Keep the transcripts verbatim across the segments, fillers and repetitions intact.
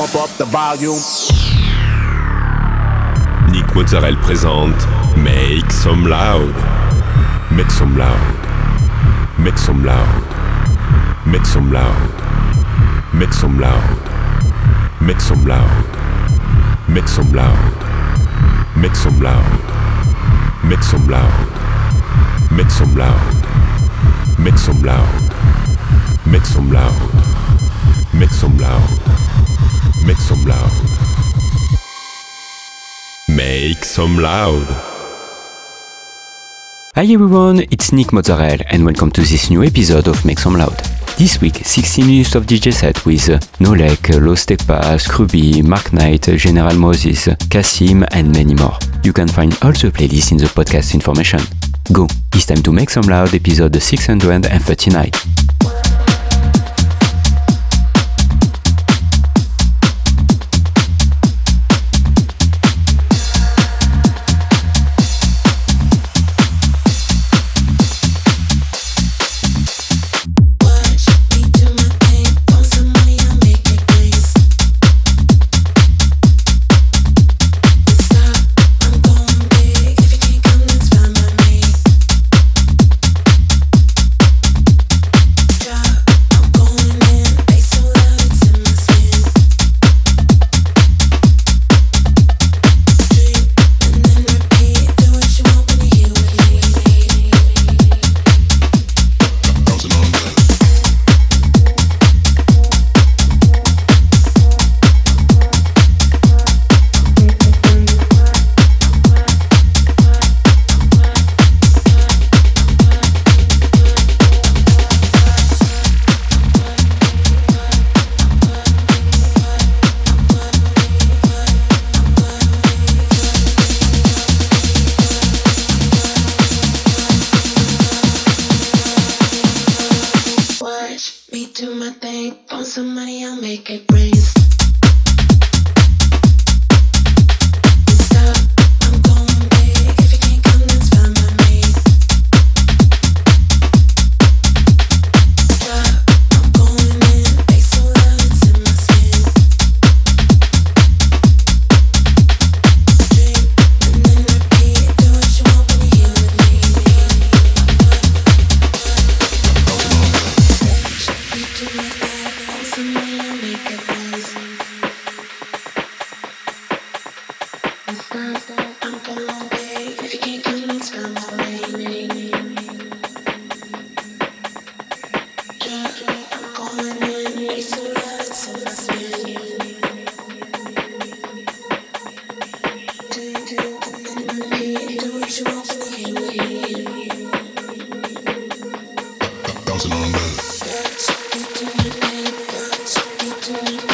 pump up the volume. Nick Mazzarella présente Make Some Loud. Make Some Loud. Make Some Loud. Make Some Loud. Make Some Loud. Make Some Loud. Make Some Loud. Make Some Loud. Make Some Loud. Make Some Loud. Make Some Loud. Make Some Loud. Make Some Loud. Make Some Loud. Make Some Loud. Hi everyone, it's Nick Mazzarella and welcome to this new episode of Make Some Loud. This week, sixty minutes of D J set with Nolek, Low Steppa, Scruby, Mark Knight, General Moses, Cassim and many more. You can find all the playlists in the podcast information. Go, it's time to Make Some Loud, episode six hundred thirty-nine. Bouncing on the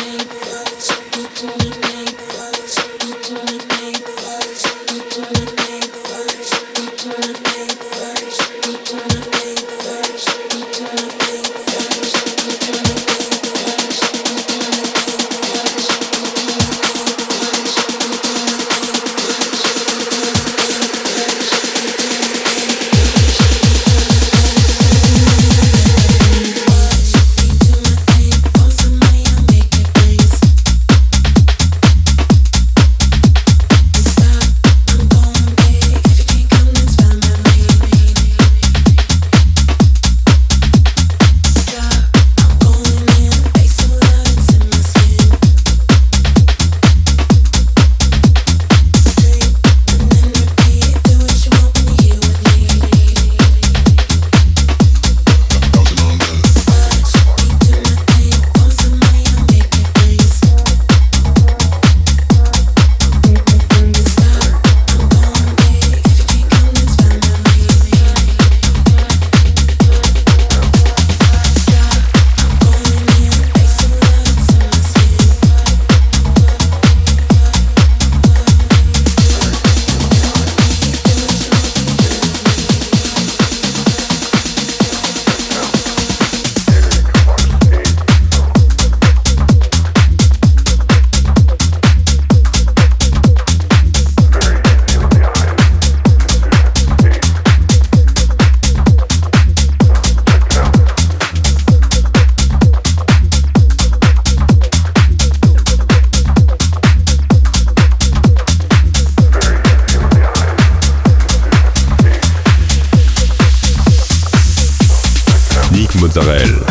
Mazzarella.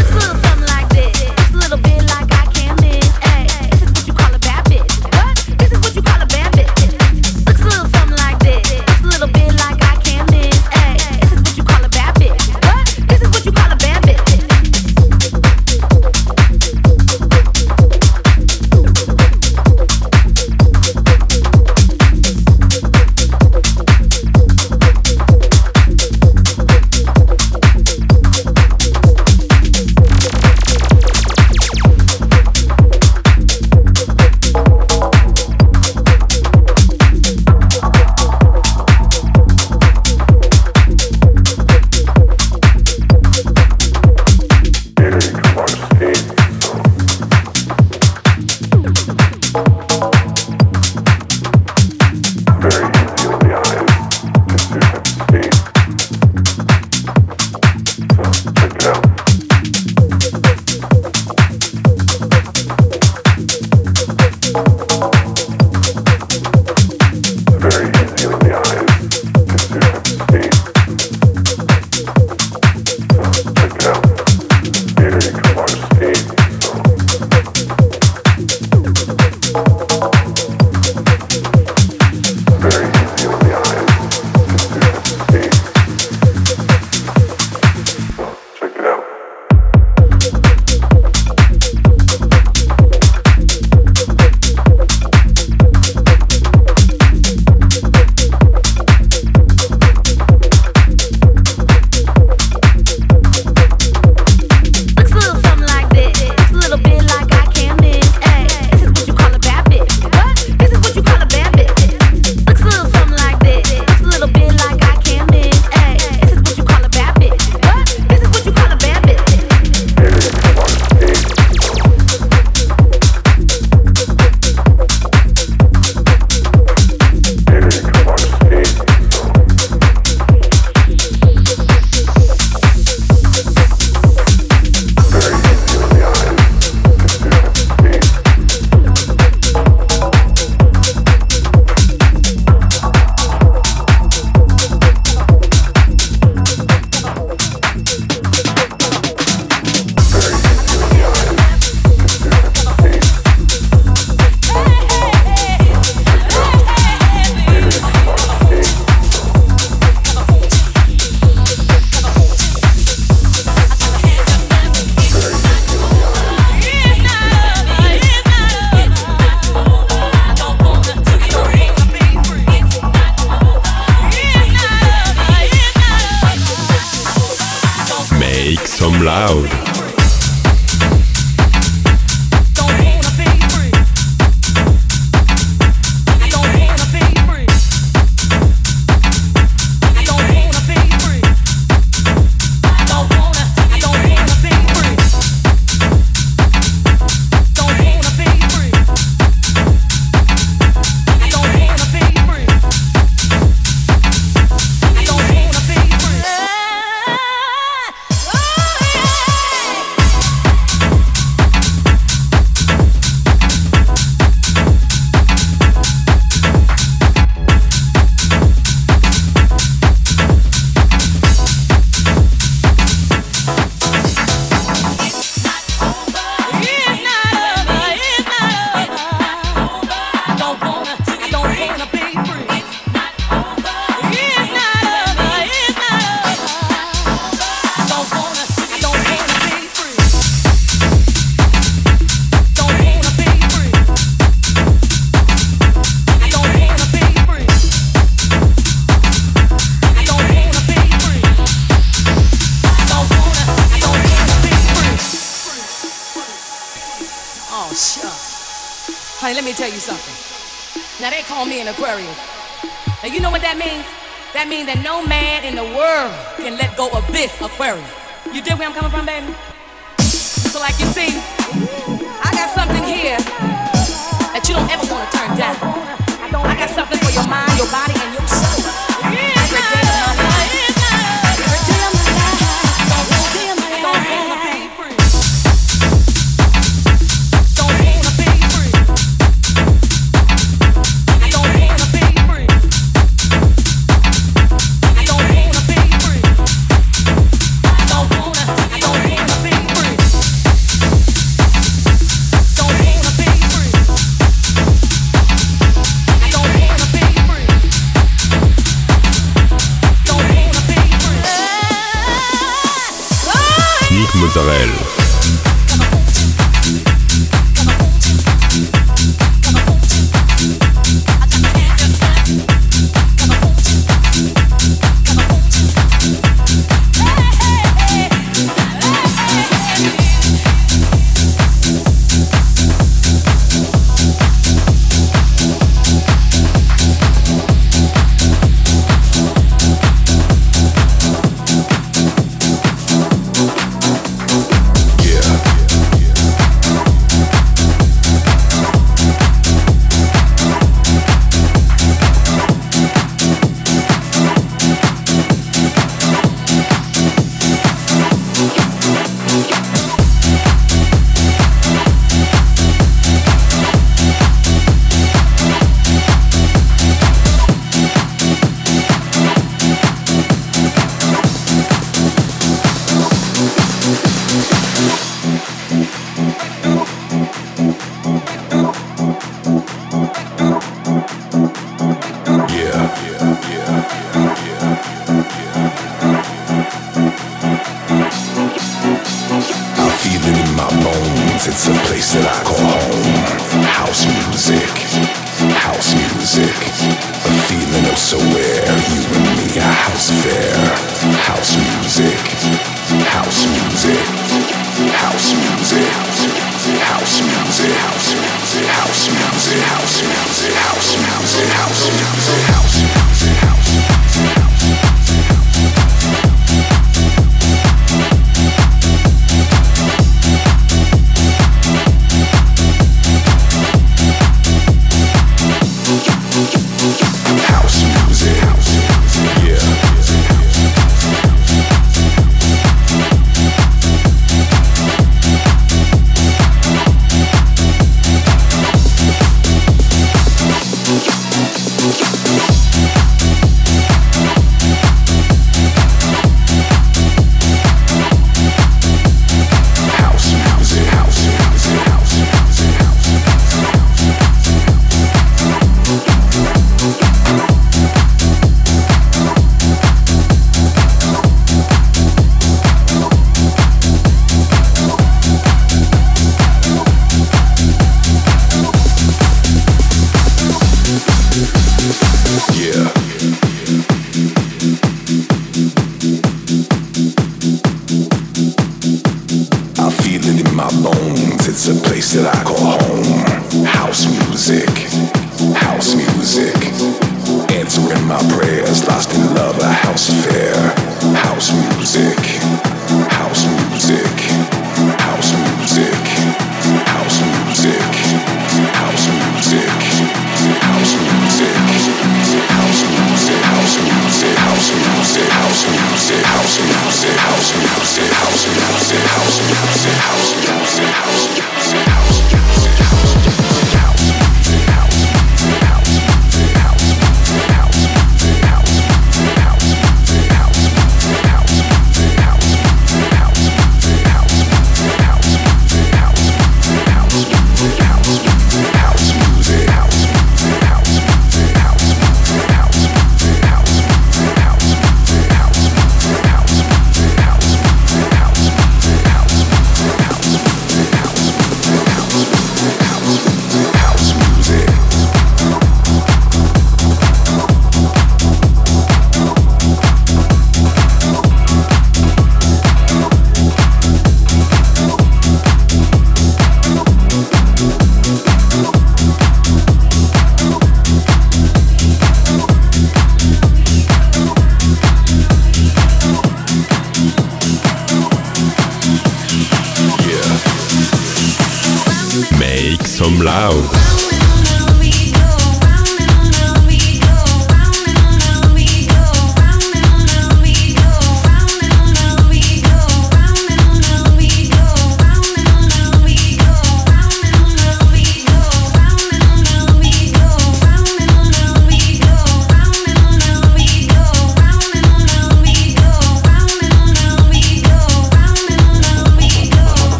Mazzarella.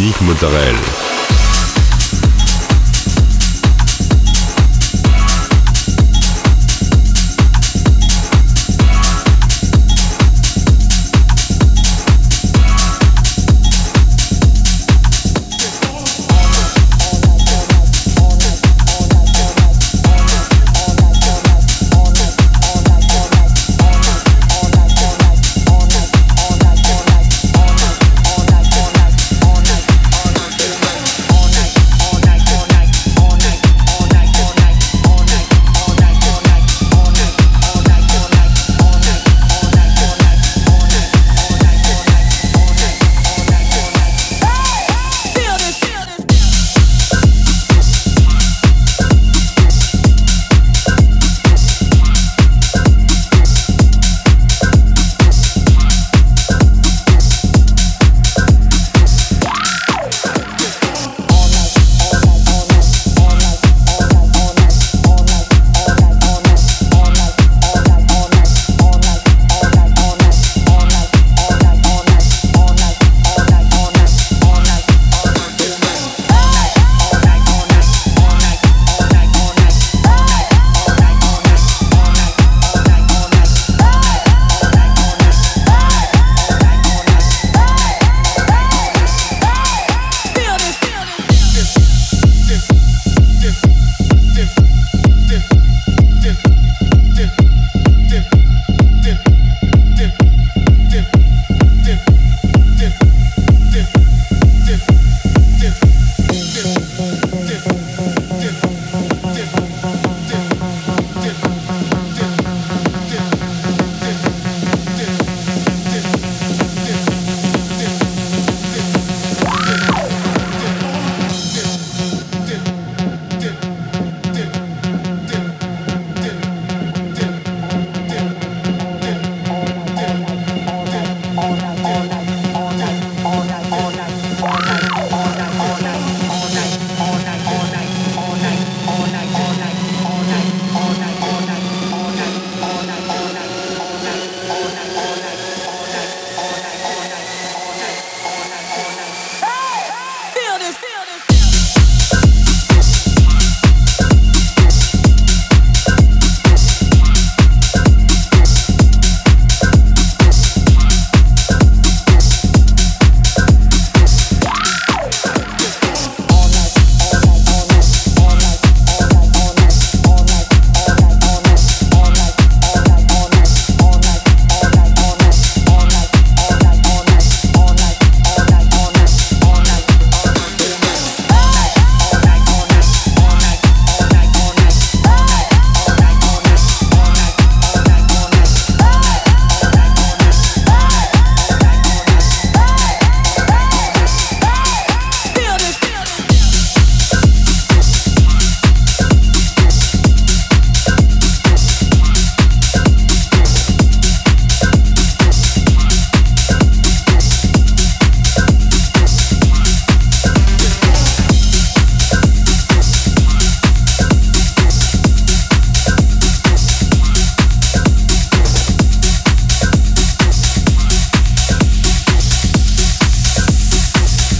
Nick Mazzarella.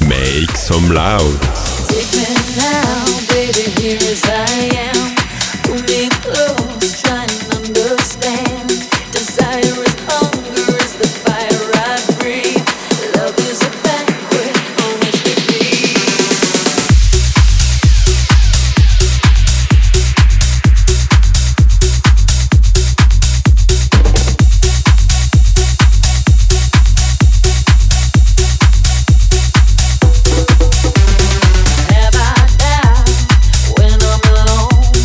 Make some loud. Dipping down, baby, here as I am. Pull me close, try and understand. Desire is hunger, is the fire I breathe. Love is a banquet on which we Never doubt when I'm alone.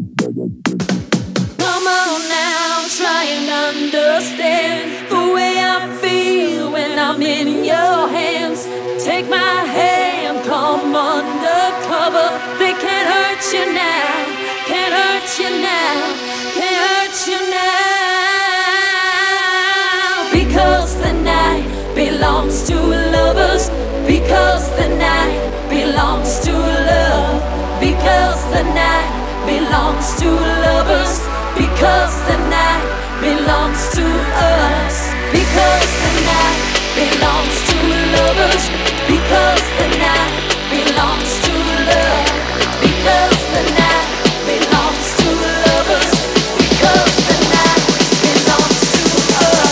Come on now, try and understand the way I feel when I'm in your hands. Take my hand, come undercover. They can't hurt you now, can't hurt you now, can't hurt you now. Because the night belongs to lovers. Because the night belongs to love. Because the night belongs to lovers. Because the night belongs to us. Because the night belongs to lovers. Because the night belongs to love. Because the night belongs to lovers. Because the night belongs to us.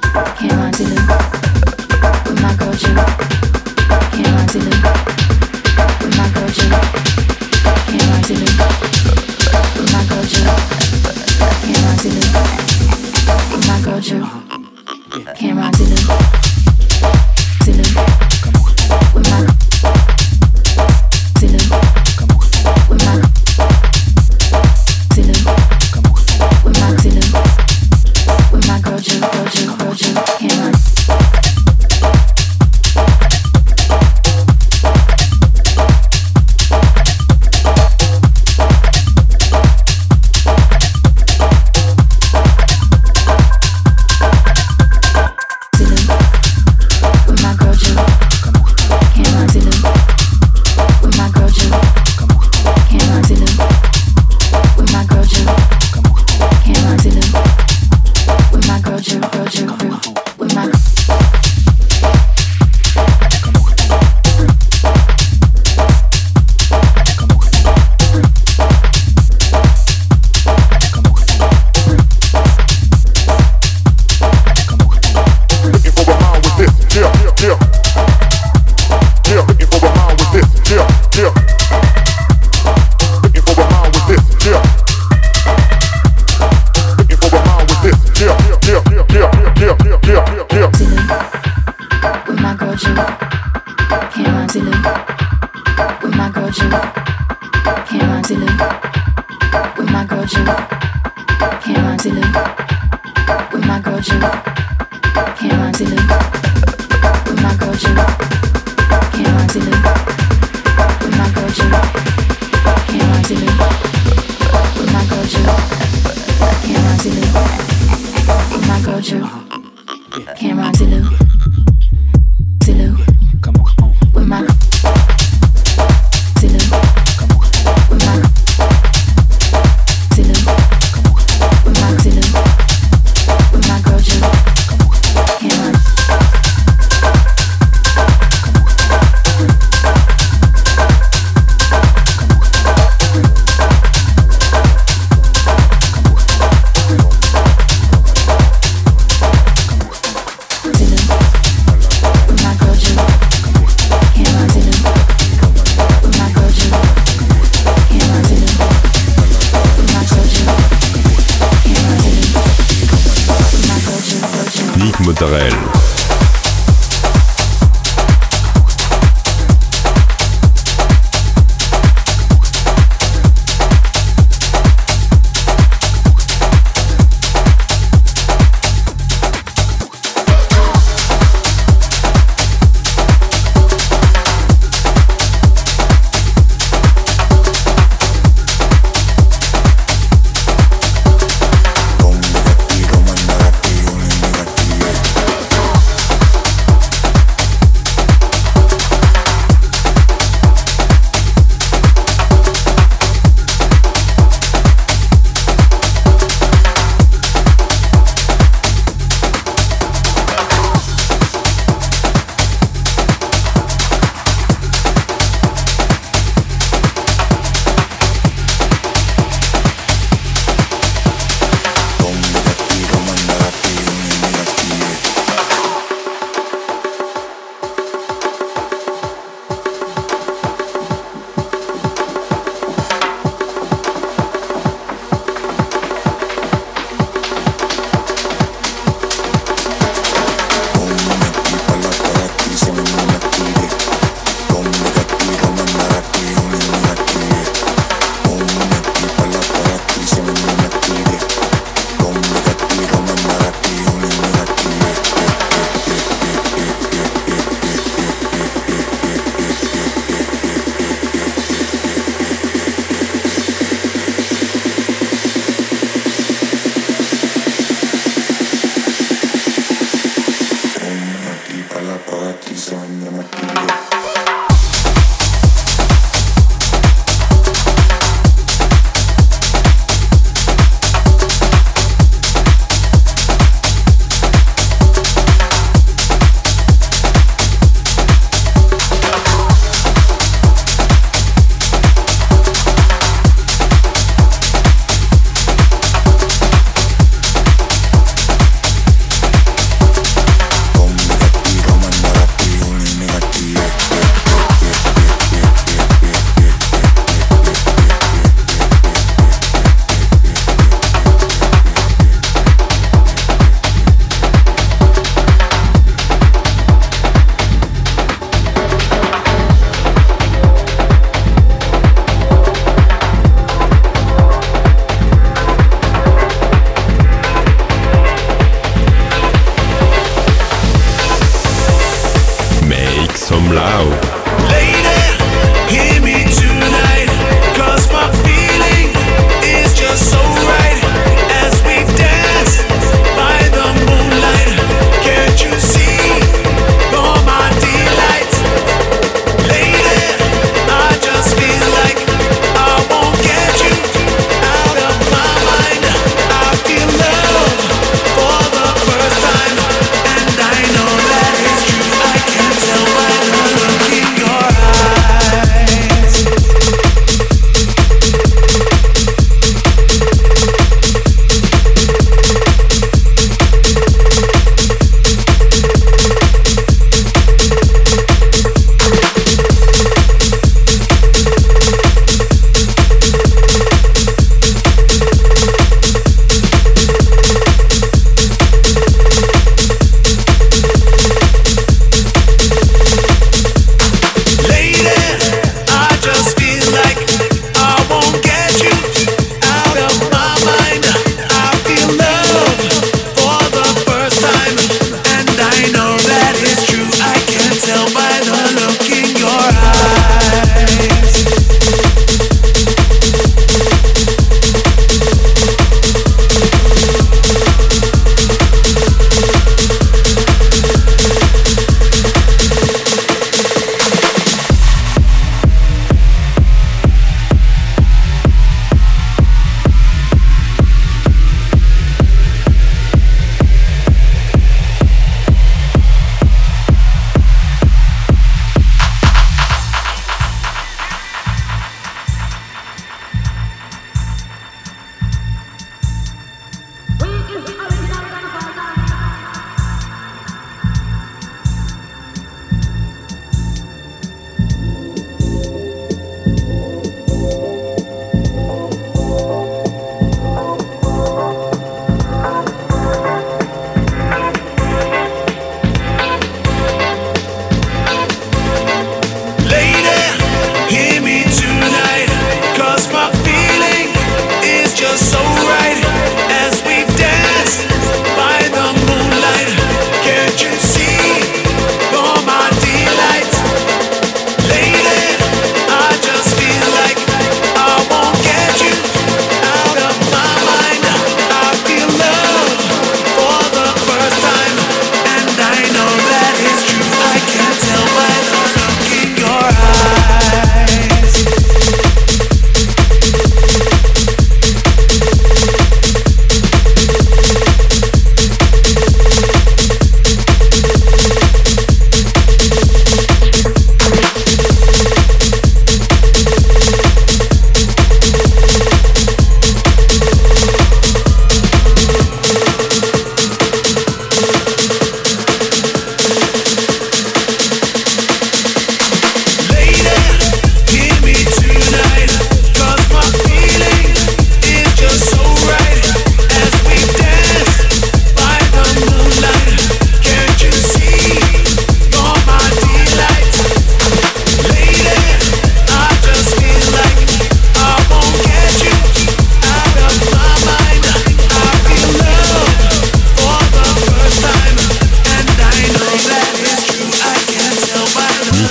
Can't girl G. Can't run silly. With my girl G. Can't run silly. With my girl G. Can't run silly. With my girl G. Can't run silly. With my girl G. Can't run silly. With my girl G. Can't run silly. With my girl G. Can't run silly. Mozzarella.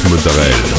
Nick Mazzarella.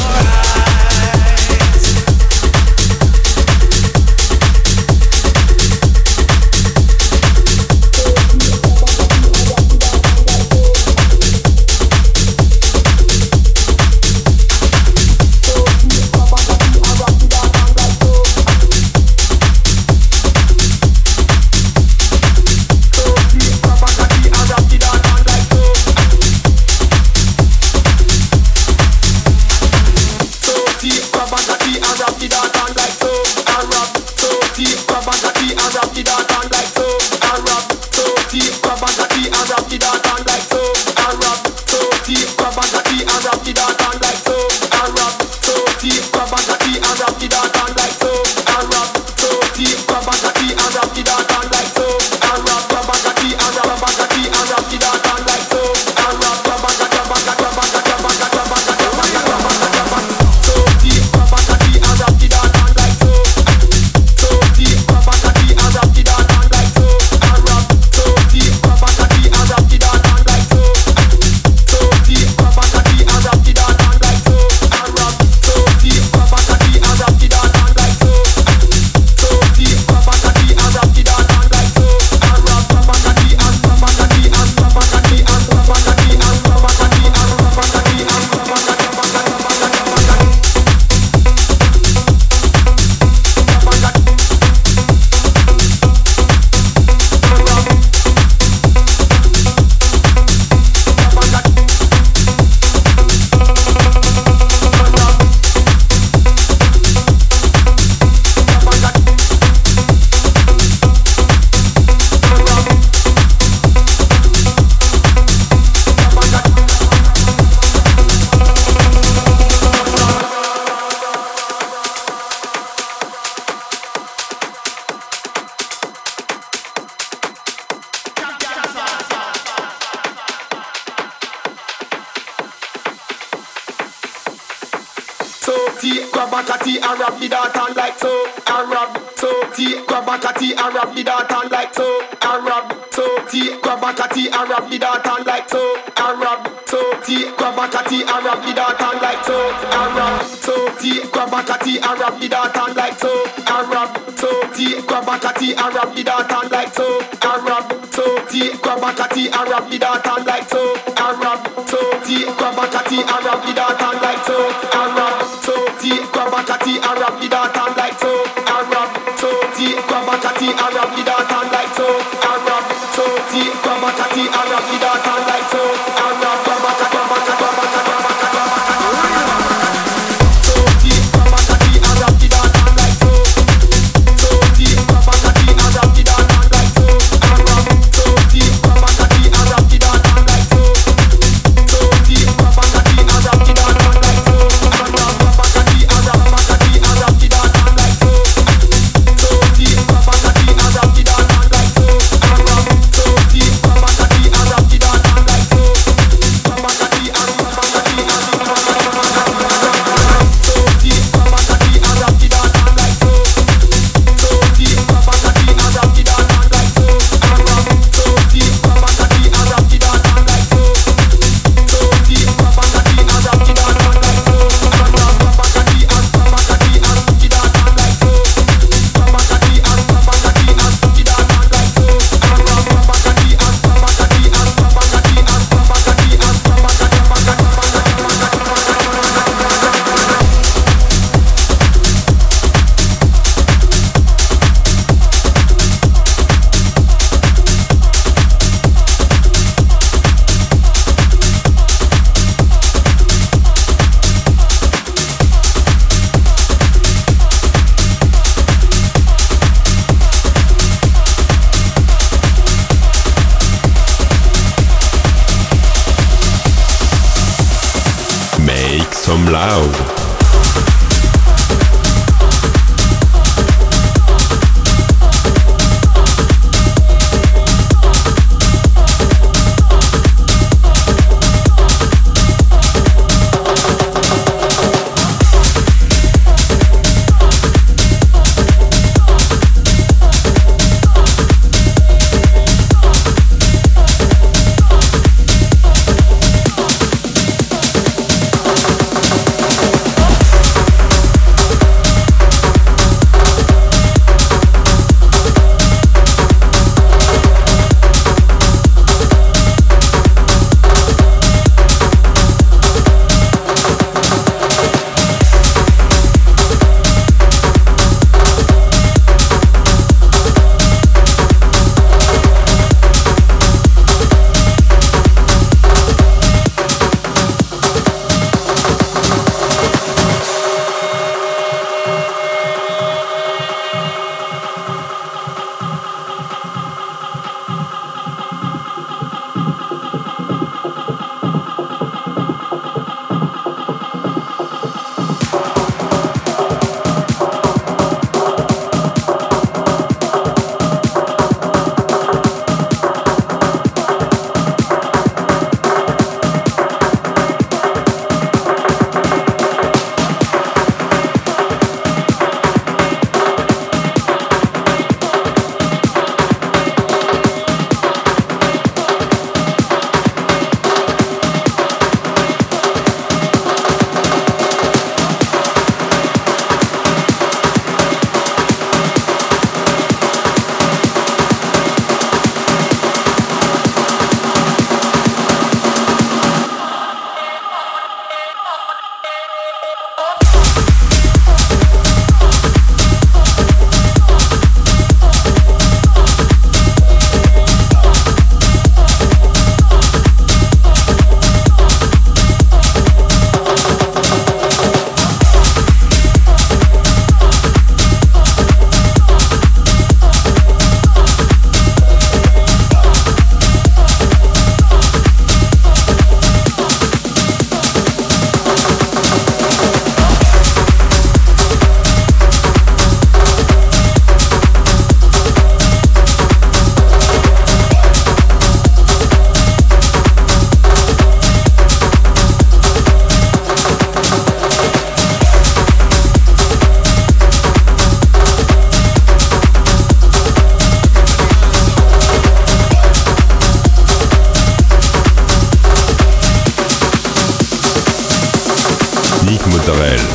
Nick Mazzarella.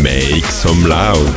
Make some loud.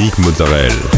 Nick Mazzarella.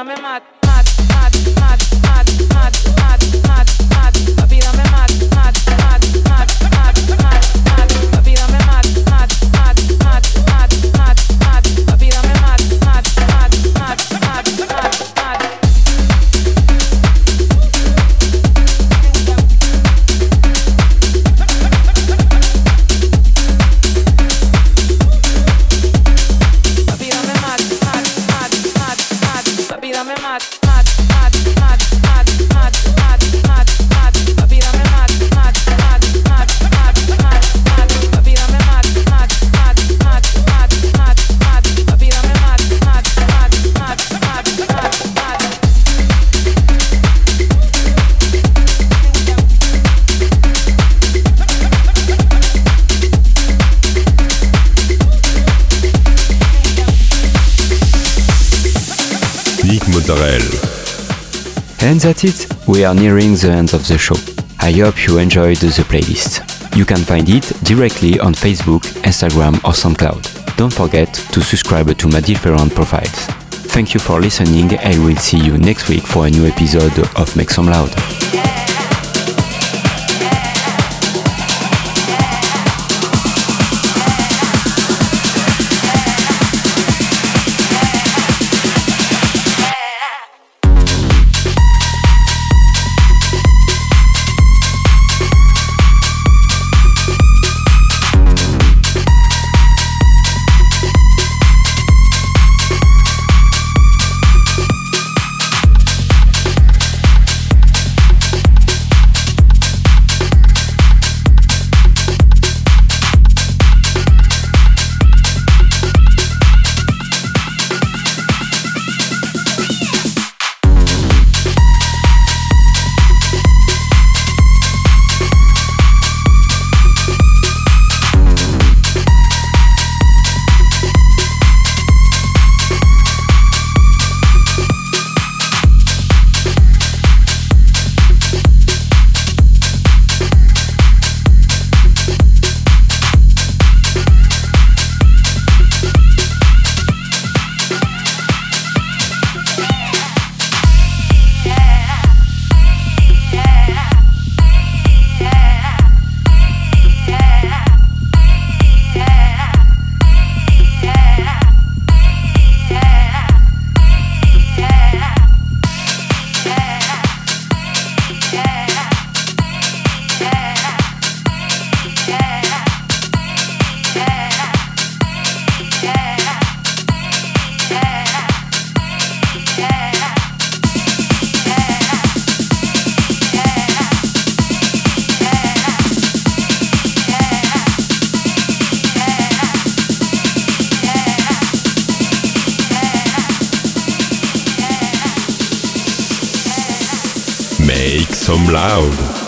Pídame más, más, más, más, más, más, más, más, más. Pídame más, más, más, más, más, más, más. Pídame más, más, más, más, más, más, más. Pídame más, más, más, más, más, más, más. And that's it, we are nearing the end of the show. I hope you enjoyed the playlist. You can find it directly on Facebook, Instagram or SoundCloud. Don't forget to subscribe to my different profiles. Thank you for listening. I will see you next week for a new episode of Make Some Loud. Make some loud.